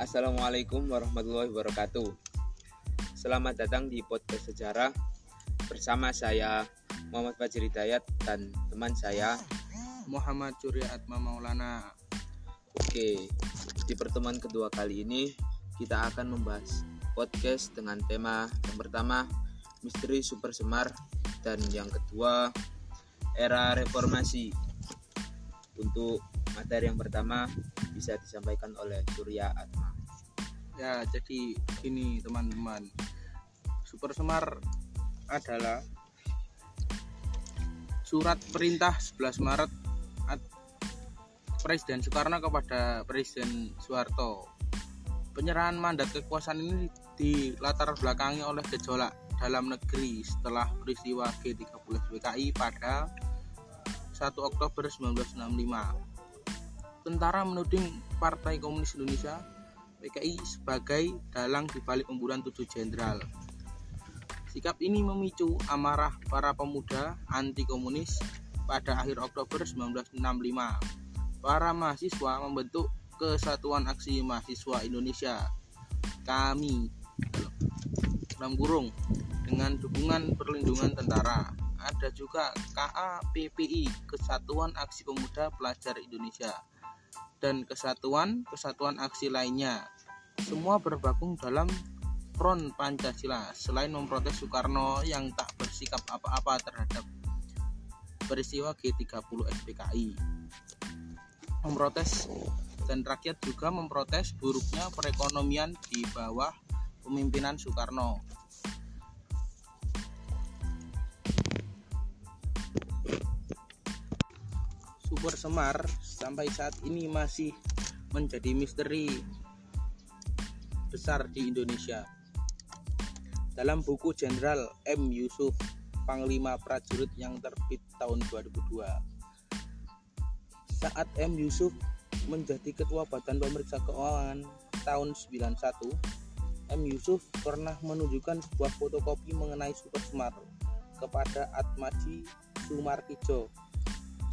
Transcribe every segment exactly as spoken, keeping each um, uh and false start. Assalamualaikum warahmatullahi wabarakatuh. Selamat datang di podcast sejarah bersama saya Muhammad Fajri Dayat dan teman saya Muhammad Curia Atma Maulana. Oke, di pertemuan kedua kali ini kita akan membahas podcast dengan tema yang pertama misteri Super Semar dan yang kedua era reformasi. Untuk materi yang pertama bisa disampaikan oleh Curia Atma. Ya, jadi ini teman-teman, Super Semar adalah surat perintah sebelas Maret Presiden Soekarno kepada Presiden Soeharto. Penyerahan mandat kekuasaan ini dilatar belakangi oleh gejolak dalam negeri setelah peristiwa G tiga puluh S P K I pada satu Oktober sembilan belas enam puluh lima. Tentara menuding Partai Komunis Indonesia P K I sebagai dalang dibalik pembunuhan tujuh jenderal. Sikap ini memicu amarah para pemuda anti komunis. Pada akhir Oktober sembilan belas enam puluh lima, para mahasiswa membentuk Kesatuan Aksi Mahasiswa Indonesia (KAMI) dalam kurung dengan dukungan perlindungan tentara. Ada juga K A P P I, Kesatuan Aksi Pemuda Pelajar Indonesia, dan kesatuan-kesatuan aksi lainnya. Semua bergabung dalam Front Pancasila. Selain memprotes Soekarno yang tak bersikap apa-apa terhadap peristiwa G tiga puluh S P K I, memprotes dan rakyat juga memprotes buruknya perekonomian di bawah pemimpinan Soekarno. Super Semar sampai saat ini masih menjadi misteri besar di Indonesia. Dalam buku Jenderal M. Yusuf, Panglima Prajurit yang terbit tahun dua ribu dua, saat M. Yusuf menjadi Ketua Badan Pemeriksa Keuangan tahun sembilan puluh satu, M. Yusuf pernah menunjukkan sebuah fotokopi mengenai Super Semar kepada Atmadji Sumarkidjo.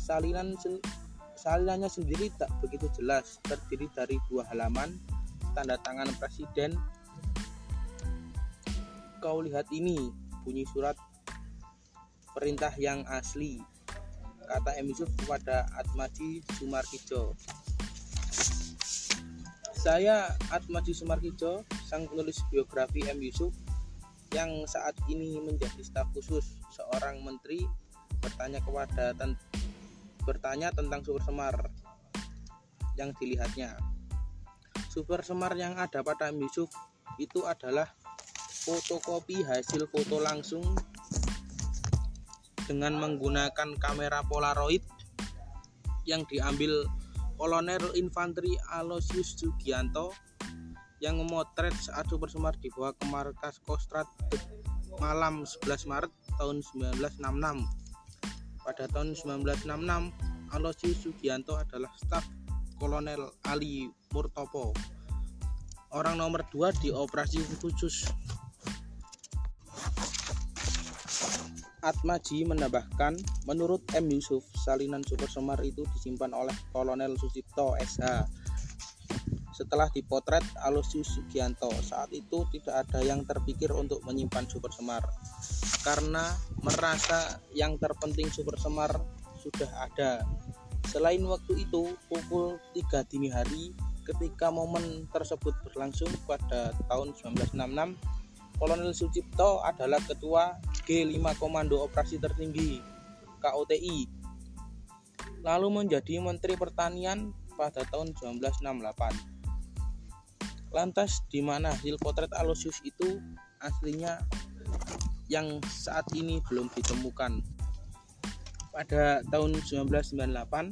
Salinan sen- salinannya sendiri tak begitu jelas, terdiri dari dua halaman tanda tangan presiden. Kau lihat ini, bunyi surat perintah yang asli, kata M. Yusuf kepada Atmadji Sumarkidjo. Saya Atmadji Sumarkidjo, sang penulis biografi M. Yusuf yang saat ini menjadi staf khusus seorang menteri, bertanya kepada ten- bertanya tentang Super Semar yang dilihatnya. Super Semar yang ada pada M. Yusuf itu adalah fotokopi hasil foto langsung dengan menggunakan kamera Polaroid yang diambil Kolonel Infanteri Aloysius Sugianto yang memotret saat Super Semar dibawa ke markas Kostrad malam sebelas Maret tahun sembilan belas enam puluh enam. Pada tahun sembilan belas enam puluh enam, Aloysius Sugianto adalah staf Kolonel Ali Purtopo, orang nomor dua di operasi khusus. Atmadji menambahkan, menurut M. Yusuf, salinan Super Semar itu disimpan oleh Kolonel Sucipto S H. Setelah dipotret Aloysius Sugianto, saat itu tidak ada yang terpikir untuk menyimpan Super Semar, karena merasa yang terpenting Super Semar sudah ada. Selain waktu itu, pukul tiga dini hari, ketika momen tersebut berlangsung pada tahun sembilan belas enam puluh enam, Kolonel Sucipto adalah ketua G lima Komando Operasi Tertinggi (K O T I), lalu menjadi Menteri Pertanian pada tahun sembilan belas enam puluh delapan. Lantas di mana hasil potret Aloysius itu aslinya yang saat ini belum ditemukan. Pada tahun sembilan belas sembilan puluh delapan,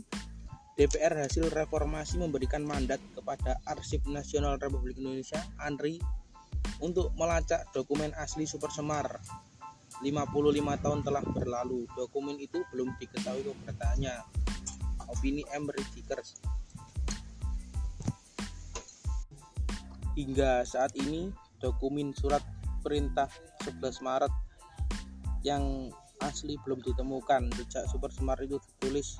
D P R hasil reformasi memberikan mandat kepada Arsip Nasional Republik Indonesia (A N R I) untuk melacak dokumen asli Super Semar. lima puluh lima tahun telah berlalu, dokumen itu belum diketahui keberadaannya. Opini M. Ridikers. Hingga saat ini, dokumen surat perintah sebelas Maret yang asli belum ditemukan. Sejak Super Semar itu ditulis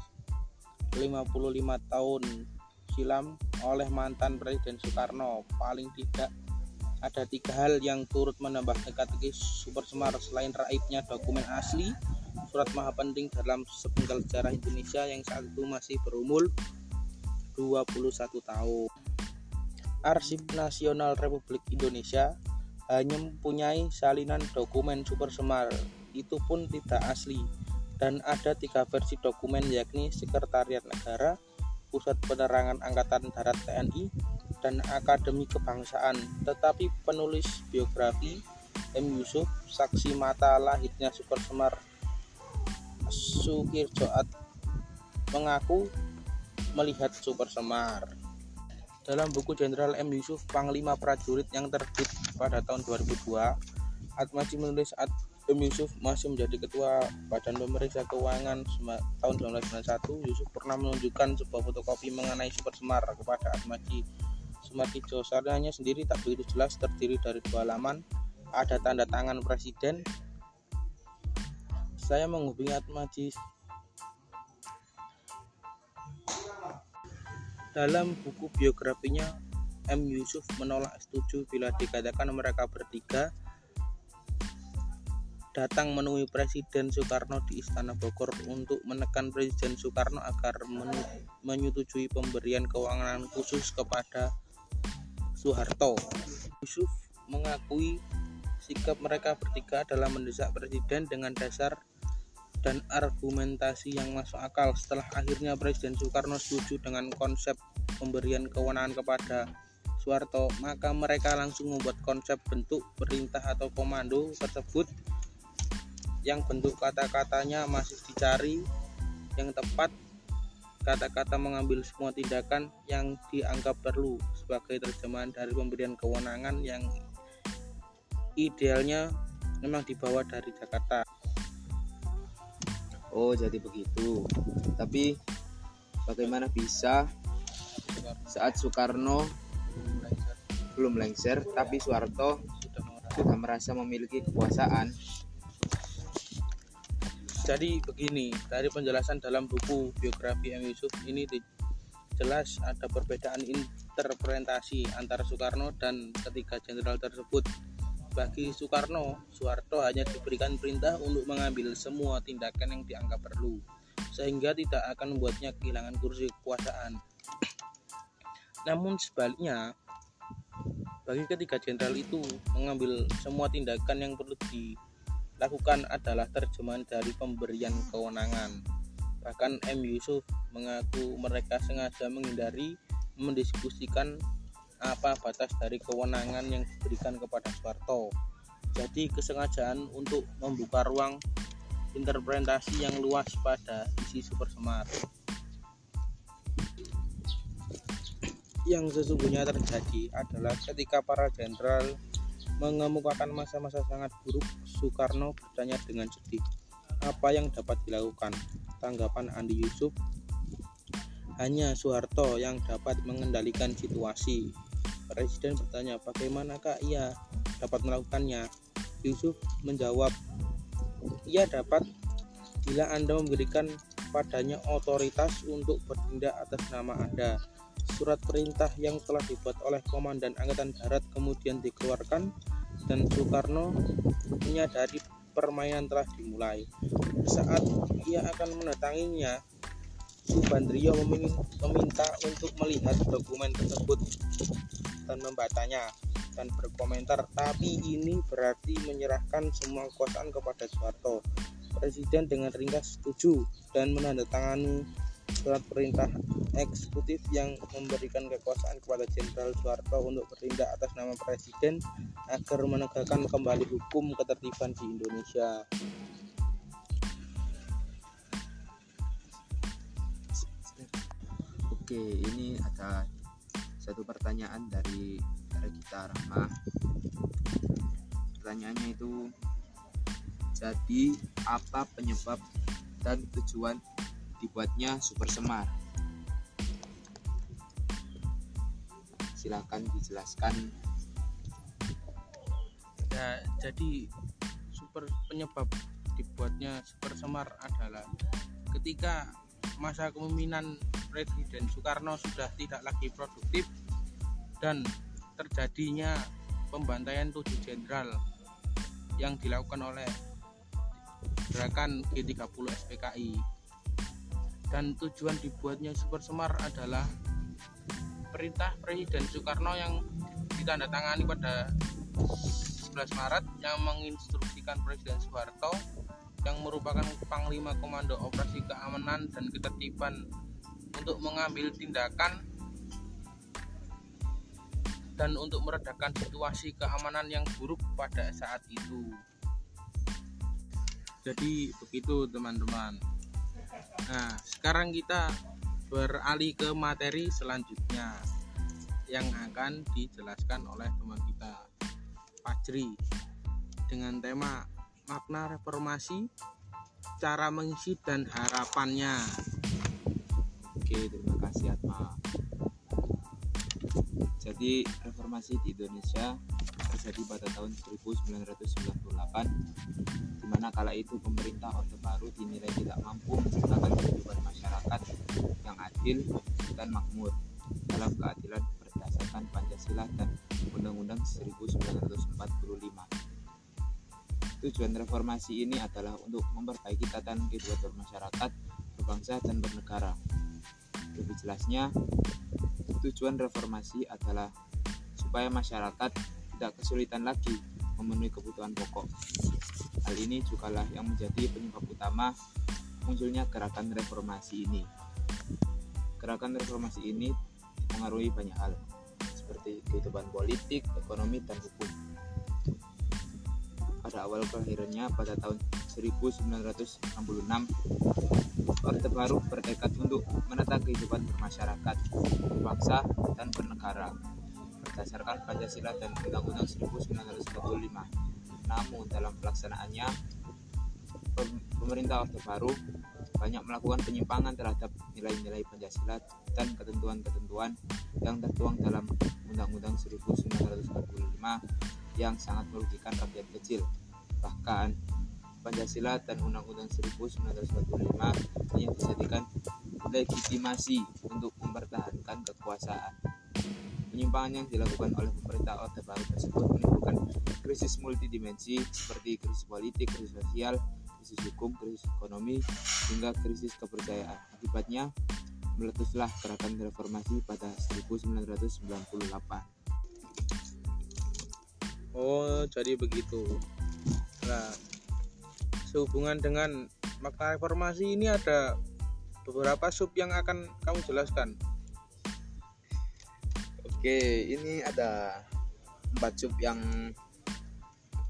lima puluh lima tahun silam oleh mantan Presiden Soekarno. Paling tidak ada tiga hal yang turut menambah teka-teki Super Semar selain raibnya dokumen asli, surat maha penting dalam sepenggal sejarah Indonesia yang saat itu masih berumur dua puluh satu tahun. Arsip Nasional Republik Indonesia hanya mempunyai salinan dokumen Super Semar, itu pun tidak asli, dan ada tiga versi dokumen, yakni Sekretariat Negara, Pusat Penerangan Angkatan Darat T N I, dan Akademi Kebangsaan. Tetapi penulis biografi M. Yusuf, saksi mata lahirnya Super Semar Sukirjoat, mengaku melihat Super Semar. Dalam buku Jenderal M. Yusuf, Panglima Prajurit yang terbit pada tahun dua ribu dua, Atmadji menulis At M. Yusuf masih menjadi ketua Badan Pemeriksa Keuangan tahun seribu sembilan ratus sembilan puluh satu. Yusuf pernah menunjukkan sebuah fotokopi mengenai Super Semar kepada Atmadji Sumarkidjo. Sarannya sendiri tak begitu jelas, terdiri dari dua halaman, ada tanda tangan presiden. Saya menghubungi Atmadji. Dalam buku biografinya, M. Yusuf menolak setuju bila dikatakan mereka bertiga datang menemui Presiden Soekarno di Istana Bogor untuk menekan Presiden Soekarno agar menyetujui pemberian keuangan khusus kepada Soeharto. Yusuf mengakui sikap mereka bertiga adalah mendesak Presiden dengan dasar dan argumentasi yang masuk akal. Setelah akhirnya Presiden Soekarno setuju dengan konsep pemberian kewenangan kepada Soeharto, maka mereka langsung membuat konsep bentuk perintah atau komando tersebut, yang bentuk kata-katanya masih dicari yang tepat. Kata-kata mengambil semua tindakan yang dianggap perlu sebagai terjemahan dari pemberian kewenangan yang idealnya memang dibawa dari Jakarta. Oh, jadi begitu. Tapi bagaimana bisa saat Soekarno belum lengser tapi Soeharto sudah merasa memiliki kekuasaan? Jadi begini, dari penjelasan dalam buku biografi M. Yusuf ini jelas ada perbedaan interpretasi antara Soekarno dan ketiga jenderal tersebut. Bagi Soekarno, Soeharto hanya diberikan perintah untuk mengambil semua tindakan yang dianggap perlu, sehingga tidak akan membuatnya kehilangan kursi kekuasaan. Namun sebaliknya, bagi ketiga jenderal itu, mengambil semua tindakan yang perlu di lakukan adalah terjemahan dari pemberian kewenangan. Bahkan M. Yusuf mengaku mereka sengaja menghindari mendiskusikan apa batas dari kewenangan yang diberikan kepada Soeharto. Jadi kesengajaan untuk membuka ruang interpretasi yang luas pada isi Super Semar. Yang sesungguhnya terjadi adalah ketika para jenderal mengemukakan masa-masa sangat buruk, Soekarno bertanya dengan sedih, apa yang dapat dilakukan? Tanggapan Andi Yusuf, hanya Soeharto yang dapat mengendalikan situasi. Presiden bertanya, bagaimanakah ia dapat melakukannya? Yusuf menjawab, ia dapat bila Anda memberikan padanya otoritas untuk bertindak atas nama Anda. Surat perintah yang telah dibuat oleh Komandan Angkatan Darat kemudian dikeluarkan dan Soekarno menyadari permainan telah dimulai. Saat ia akan mendatanginya, Subandrio meminta untuk melihat dokumen tersebut dan membacanya dan berkomentar, tapi ini berarti menyerahkan semua kekuasaan kepada Soeharto. Presiden dengan ringkas setuju dan menandatangani surat perintah eksekutif yang memberikan kekuasaan kepada Jenderal Soeharto untuk bertindak atas nama Presiden agar menegakkan kembali hukum ketertiban di Indonesia. Oke, ini ada satu pertanyaan dari Gita Rahma. Pertanyaannya itu, jadi apa penyebab dan tujuan dibuatnya Super Semar? Silakan dijelaskan. Nah, jadi super penyebab dibuatnya Super Semar adalah ketika masa kepemimpinan Presiden Soekarno sudah tidak lagi produktif dan terjadinya pembantaian tujuh jenderal yang dilakukan oleh gerakan G tiga puluh S P K I. Dan tujuan dibuatnya Super Semar adalah perintah Presiden Soekarno yang ditandatangani pada sebelas Maret yang menginstruksikan Presiden Soeharto yang merupakan Panglima Komando Operasi Keamanan dan Ketertiban untuk mengambil tindakan dan untuk meredakan situasi keamanan yang buruk pada saat itu. Jadi begitu teman-teman. Nah, sekarang kita beralih ke materi selanjutnya yang akan dijelaskan oleh teman kita Fajri dengan tema makna reformasi, cara mengisi dan harapannya. Oke, terima kasih Atma. Jadi reformasi di Indonesia terjadi pada tahun seribu sembilan ratus sembilan puluh delapan, di mana kala itu pemerintah Orde Baru dinilai tidak mampu menciptakan kehidupan masyarakat yang adil dan makmur dalam keadilan berdasarkan Pancasila dan Undang-Undang seribu sembilan ratus empat puluh lima. Tujuan reformasi ini adalah untuk memperbaiki tatanan kehidupan masyarakat, berbangsa dan bernegara. Lebih jelasnya, tujuan reformasi adalah supaya masyarakat tidak kesulitan lagi memenuhi kebutuhan pokok. Hal ini jugalah yang menjadi penyebab utama munculnya gerakan reformasi ini. Gerakan reformasi ini mempengaruhi banyak hal, seperti kehidupan politik, ekonomi, dan hukum. Pada awal kelahirannya pada tahun seribu sembilan ratus enam puluh enam, Orde Baru bertekad untuk menata kehidupan bermasyarakat, berbangsa, dan bernegara berdasarkan Pancasila dan Undang-Undang seribu sembilan ratus empat puluh lima. Namun dalam pelaksanaannya, pemerintah Orde Baru banyak melakukan penyimpangan terhadap nilai-nilai Pancasila dan ketentuan-ketentuan yang tertuang dalam Undang-Undang seribu sembilan ratus empat puluh lima yang sangat merugikan rakyat kecil. Bahkan Pancasila dan Undang-Undang seribu sembilan ratus empat puluh lima yang dijadikan legitimasi untuk mempertahankan kekuasaan. Penyimpangan yang dilakukan oleh pemerintah Orde Baru tersebut menimbulkan krisis multidimensi seperti krisis politik, krisis sosial, krisis hukum, krisis ekonomi, hingga krisis kepercayaan. Akibatnya, meletuslah gerakan reformasi pada seribu sembilan ratus sembilan puluh delapan. Oh, jadi begitu. Nah, sehubungan dengan makna reformasi ini ada beberapa sub yang akan kamu jelaskan. Oke, ini ada empat sub yang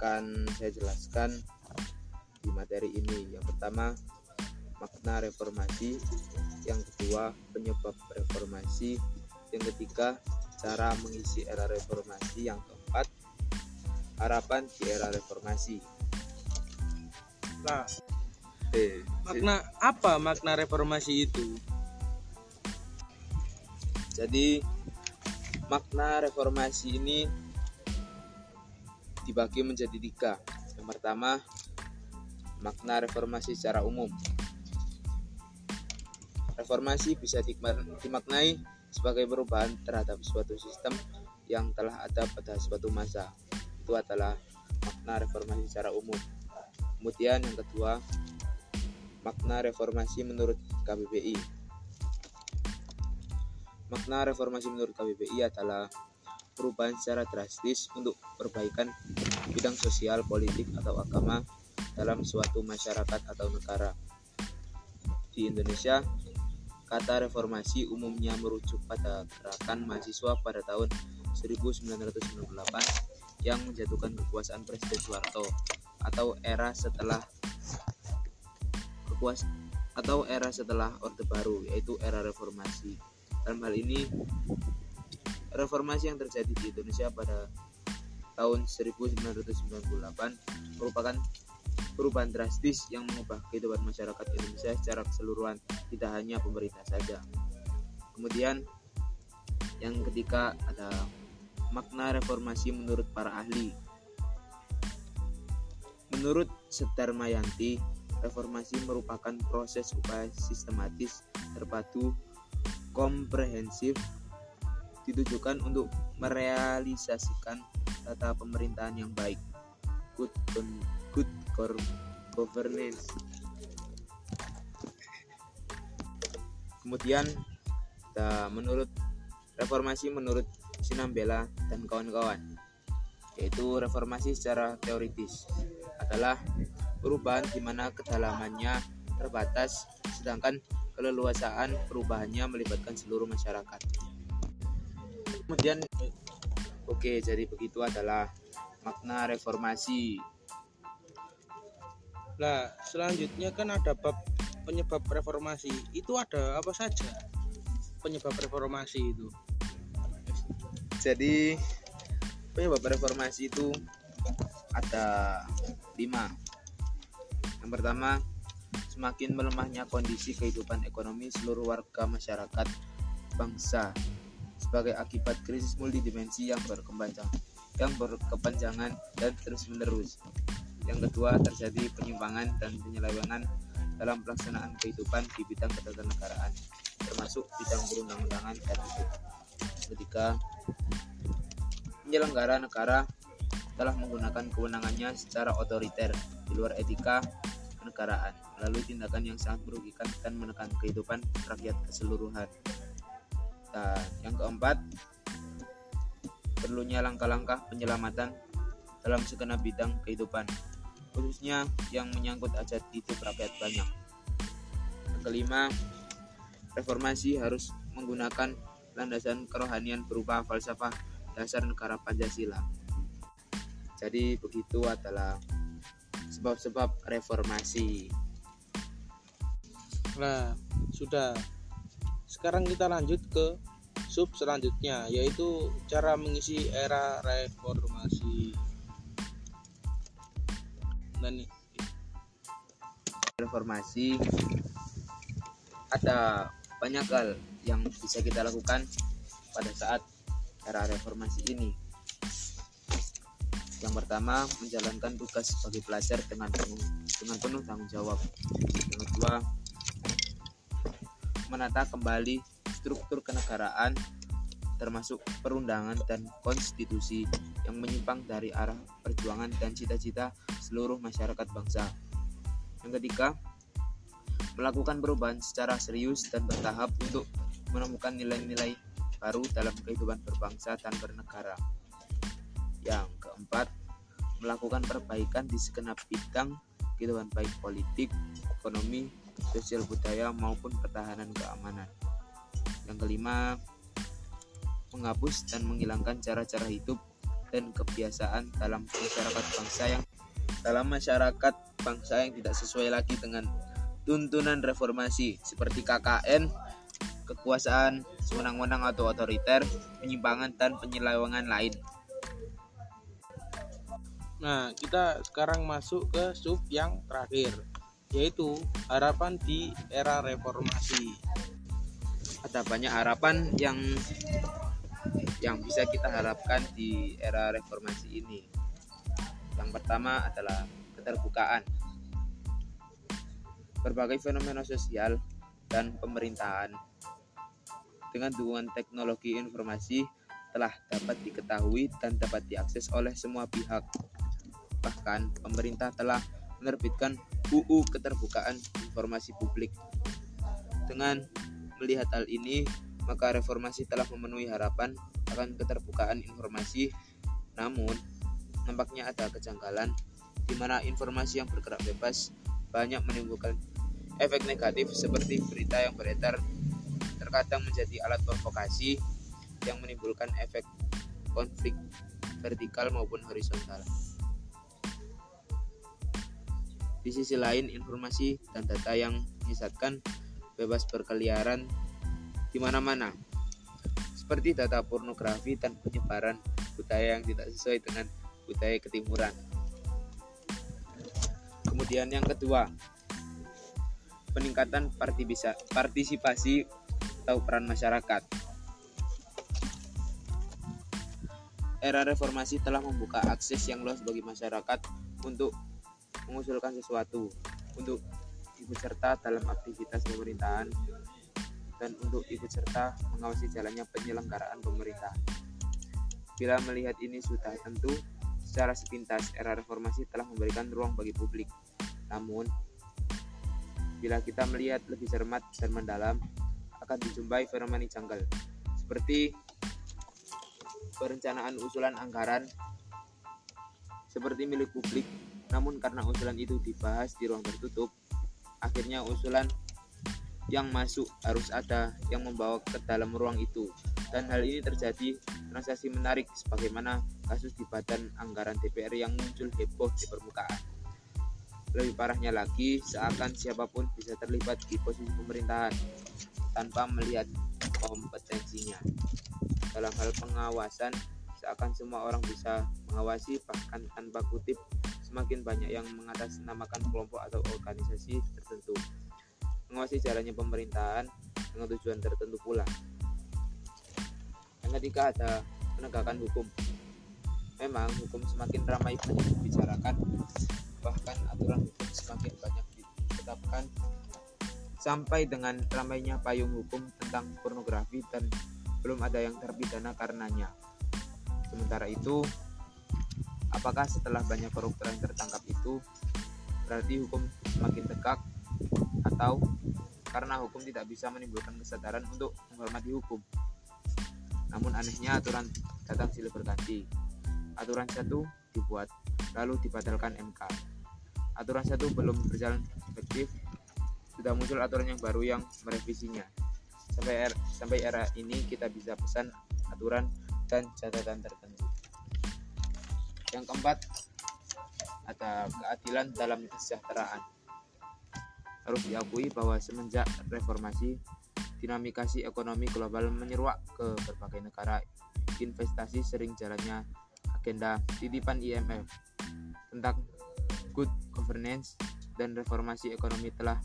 akan saya jelaskan di materi ini. Yang pertama, makna reformasi. Yang kedua, penyebab reformasi. Yang ketiga, cara mengisi era reformasi. Yang keempat, harapan di era reformasi. Nah, eh, makna eh. apa makna reformasi itu? Jadi makna reformasi ini dibagi menjadi tiga. Yang pertama, makna reformasi secara umum. Reformasi bisa dimaknai sebagai perubahan terhadap suatu sistem yang telah ada pada suatu masa. Itu adalah makna reformasi secara umum. Kemudian yang kedua, makna reformasi menurut K B B I. Makna reformasi menurut K B B I adalah perubahan secara drastis untuk perbaikan bidang sosial, politik, atau agama dalam suatu masyarakat atau negara. Di Indonesia, kata reformasi umumnya merujuk pada gerakan mahasiswa pada tahun seribu sembilan ratus sembilan puluh delapan yang menjatuhkan kekuasaan Presiden Soeharto atau era setelah kekuasaan atau era setelah Orde Baru, yaitu era reformasi. Dalam hal ini, reformasi yang terjadi di Indonesia pada tahun seribu sembilan ratus sembilan puluh delapan merupakan perubahan drastis yang mengubah kehidupan masyarakat Indonesia secara keseluruhan, tidak hanya pemerintah saja. Kemudian yang ketiga ada makna reformasi menurut para ahli. Menurut Setarmayanti, Reformasi merupakan proses upaya sistematis, terpadu, komprehensif, ditujukan untuk merealisasikan tata pemerintahan yang baik, good, good governance. Kemudian, menurut reformasi menurut Sinambela dan kawan-kawan, yaitu reformasi secara teoritis adalah perubahan di mana kedalamannya terbatas, sedangkan keleluasaan perubahannya melibatkan seluruh masyarakat. Kemudian, oke, jadi begitu adalah makna reformasi. Nah, selanjutnya kan ada bab penyebab reformasi. Itu ada apa saja penyebab reformasi itu? Jadi penyebab reformasi itu ada lima. Yang pertama, semakin melemahnya kondisi kehidupan ekonomi seluruh warga masyarakat bangsa sebagai akibat krisis multidimensi yang berkepanjangan, yang berkepanjangan dan terus-menerus. Yang kedua, terjadi penyimpangan dan penyelewengan dalam pelaksanaan kehidupan di bidang ketatanegaraan, termasuk bidang perundang-undangan dan hukum. Ketiga, penyelenggara negara telah menggunakan kewenangannya secara otoriter di luar etika kenegaraan melalui tindakan yang sangat merugikan dan menekan kehidupan rakyat keseluruhan. Nah, yang keempat, perlunya langkah-langkah penyelamatan dalam segenap bidang kehidupan, khususnya yang menyangkut hajat hidup rakyat banyak. Yang kelima, reformasi harus menggunakan landasan kerohanian berupa falsafah dasar negara Pancasila. Jadi begitu adalah sebab-sebab reformasi. Nah, sudah. Sekarang kita lanjut ke sub selanjutnya, yaitu cara mengisi era reformasi. Dan reformasi ada banyak hal yang bisa kita lakukan pada saat era reformasi ini. Yang pertama, menjalankan tugas sebagai pelajar dengan penuh, dengan penuh tanggung jawab. Yang kedua, menata kembali struktur kenegaraan, termasuk perundangan dan konstitusi yang menyimpang dari arah perjuangan dan cita-cita seluruh masyarakat bangsa. Yang ketiga, melakukan perubahan secara serius dan bertahap untuk menemukan nilai-nilai baru dalam kehidupan berbangsa dan bernegara. Yang keempat, melakukan perbaikan di segenap bidang kehidupan baik politik, ekonomi, sosial budaya maupun pertahanan keamanan. Yang kelima, menghapus dan menghilangkan cara-cara hidup dan kebiasaan dalam masyarakat bangsa yang dalam masyarakat bangsa yang tidak sesuai lagi dengan tuntunan reformasi, seperti K K N, kekuasaan sewenang-wenang atau otoriter, penyimpangan dan penyelewengan lain. Nah, kita sekarang masuk ke sub yang terakhir, yaitu harapan di era reformasi. Ada banyak harapan yang yang bisa kita harapkan di era reformasi ini. Yang pertama adalah keterbukaan. Berbagai fenomena sosial dan pemerintahan dengan dukungan teknologi informasi telah dapat diketahui dan dapat diakses oleh semua pihak. Bahkan pemerintah telah menerbitkan U U Keterbukaan Informasi Publik. Dengan melihat hal ini, maka reformasi telah memenuhi harapan akan keterbukaan informasi. Namun, nampaknya ada kejanggalan di mana informasi yang bergerak bebas banyak menimbulkan efek negatif seperti berita yang beredar terkadang menjadi alat provokasi yang menimbulkan efek konflik vertikal maupun horizontal. Di sisi lain, informasi dan data yang menyesatkan bebas berkeliaran di mana-mana, seperti data pornografi dan penyebaran budaya yang tidak sesuai dengan budaya ketimuran. Kemudian yang kedua, peningkatan partisipasi atau peran masyarakat. Era reformasi telah membuka akses yang luas bagi masyarakat untuk mengusulkan sesuatu, untuk ikut serta dalam aktivitas pemerintahan dan untuk ikut serta mengawasi jalannya penyelenggaraan pemerintahan. Bila melihat ini sudah tentu, secara sepintas era reformasi telah memberikan ruang bagi publik. Namun, bila kita melihat lebih cermat dan mendalam, akan dijumpai fenomena janggal seperti perencanaan usulan anggaran seperti milik publik, namun karena usulan itu dibahas di ruang tertutup, akhirnya usulan yang masuk harus ada yang membawa ke dalam ruang itu, dan hal ini terjadi transaksi menarik sebagaimana kasus di Badan Anggaran D P R yang muncul heboh di permukaan. Lebih parahnya lagi, seakan siapapun bisa terlibat di posisi pemerintahan tanpa melihat kompetensinya. Dalam hal pengawasan, seakan semua orang bisa mengawasi, bahkan tanpa kutip semakin banyak yang mengatasnamakan kelompok atau organisasi tertentu mengawasi jalannya pemerintahan dengan tujuan tertentu pula. Yang ketiga ada penegakan hukum. Memang hukum semakin ramai banyak dibicarakan, bahkan aturan hukum semakin banyak ditetapkan, sampai dengan ramainya payung hukum tentang pornografi dan belum ada yang terpidana karenanya. Sementara itu, apakah setelah banyak koruptor yang tertangkap itu berarti hukum semakin tegak, atau karena hukum tidak bisa menimbulkan kesadaran untuk menghormati hukum? Namun anehnya aturan datang silih berganti. Aturan satu dibuat lalu dibatalkan M K. Aturan satu belum berjalan efektif, sudah muncul aturan yang baru yang merevisinya. Sampai era, sampai era ini kita bisa pesan aturan dan catatan tertentu. Yang keempat, ada keadilan dalam kesejahteraan. Harus diakui bahwa semenjak reformasi, dinamikasi ekonomi global menyeruak ke berbagai negara. Investasi sering jalannya agenda titipan I M F tentang good governance, dan reformasi ekonomi telah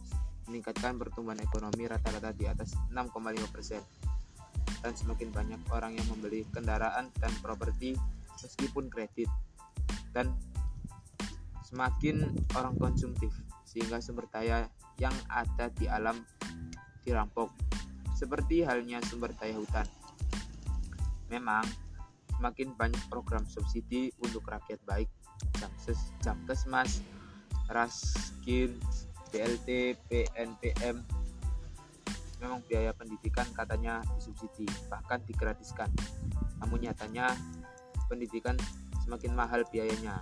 meningkatkan pertumbuhan ekonomi rata-rata di atas enam koma lima persen, dan semakin banyak orang yang membeli kendaraan dan properti meskipun kredit, dan semakin orang konsumtif sehingga sumber daya yang ada di alam dirampok seperti halnya sumber daya hutan. Memang semakin banyak program subsidi untuk rakyat baik Jamkesmas, Raskin, B L T, P N P M. Memang biaya pendidikan katanya disubsidi, bahkan digratiskan. Namun nyatanya pendidikan semakin mahal biayanya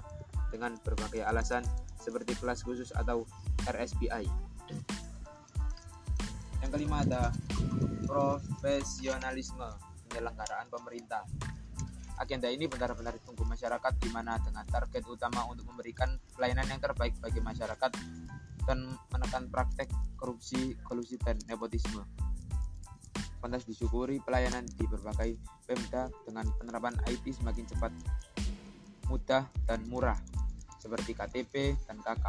dengan berbagai alasan seperti kelas khusus atau R S B I. Yang kelima ada profesionalisme penyelenggaraan pemerintah. Agenda ini benar-benar ditunggu masyarakat, di mana dengan target utama untuk memberikan pelayanan yang terbaik bagi masyarakat dan menekan praktek korupsi, kolusi, dan nepotisme. Pantas disyukuri pelayanan di berbagai Pemda dengan penerapan I T semakin cepat, mudah, dan murah seperti K T P dan K K.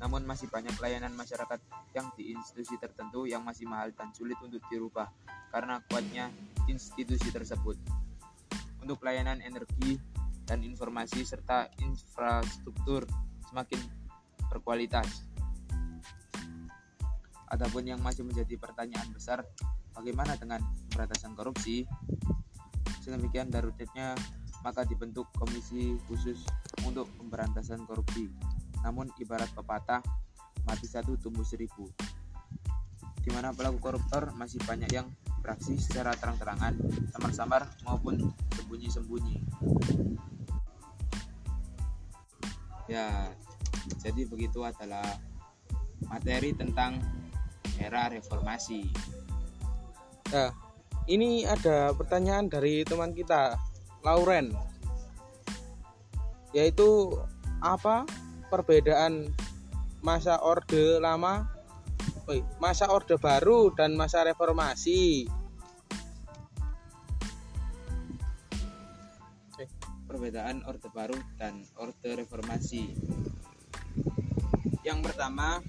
Namun masih banyak pelayanan masyarakat yang di institusi tertentu yang masih mahal dan sulit untuk dirubah karena kuatnya institusi tersebut. Untuk pelayanan energi dan informasi serta infrastruktur semakin berkualitas. Adapun yang masih menjadi pertanyaan besar, bagaimana dengan pemberantasan korupsi? Sedemikian daruratnya, maka dibentuk komisi khusus untuk pemberantasan korupsi. Namun ibarat pepatah, mati satu tumbuh seribu, di mana pelaku koruptor masih banyak yang beraksi secara terang-terangan, samar-samar maupun sembunyi-sembunyi. Ya, jadi begitu adalah materi tentang era reformasi. Nah, ini ada pertanyaan dari teman kita, Lauren, yaitu apa perbedaan masa Orde Lama, masa Orde Baru, dan masa reformasi? Perbedaan Orde Baru dan Orde Reformasi. Yang pertama,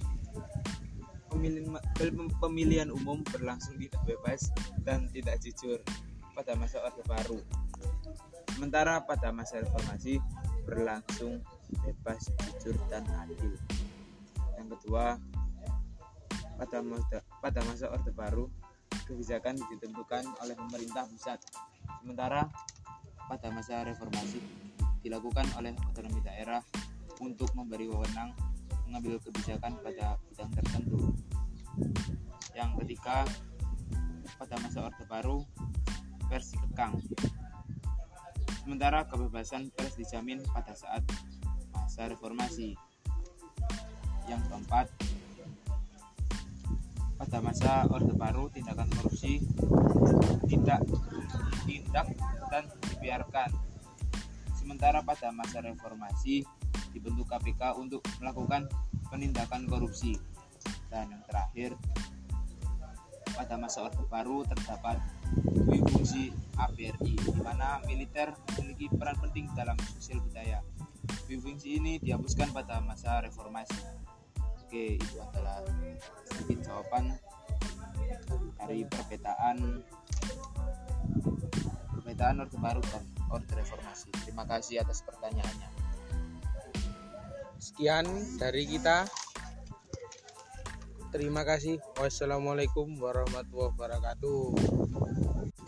pemilihan umum berlangsung tidak bebas dan tidak jujur pada masa Orde Baru, sementara pada masa reformasi berlangsung bebas, jujur, dan adil. Yang kedua, pada masa, pada masa Orde Baru kebijakan ditentukan oleh pemerintah pusat, sementara pada masa reformasi dilakukan oleh otonomi daerah untuk memberi wewenang mengambil kebijakan pada bidang tertentu. Yang ketiga, pada masa Orde Baru pers dikekang, sementara kebebasan pers dijamin pada saat masa reformasi. Yang keempat, pada masa Orde Baru tindakan korupsi tidak ditindak dan dibiarkan, sementara pada masa reformasi dibentuk K P K untuk melakukan penindakan korupsi. Dan yang terakhir, pada masa Orde Baru terdapat dui fungsi A B R I, di mana militer memiliki peran penting dalam sosial budaya. Dui fungsi ini dihapuskan pada masa reformasi. Oke, itu adalah sedikit jawaban dari perbetaan perbetaan Orde Baru dan Orde Reformasi. Terima kasih atas pertanyaannya. Sekian dari kita. Terima kasih. Wassalamualaikum warahmatullahi wabarakatuh.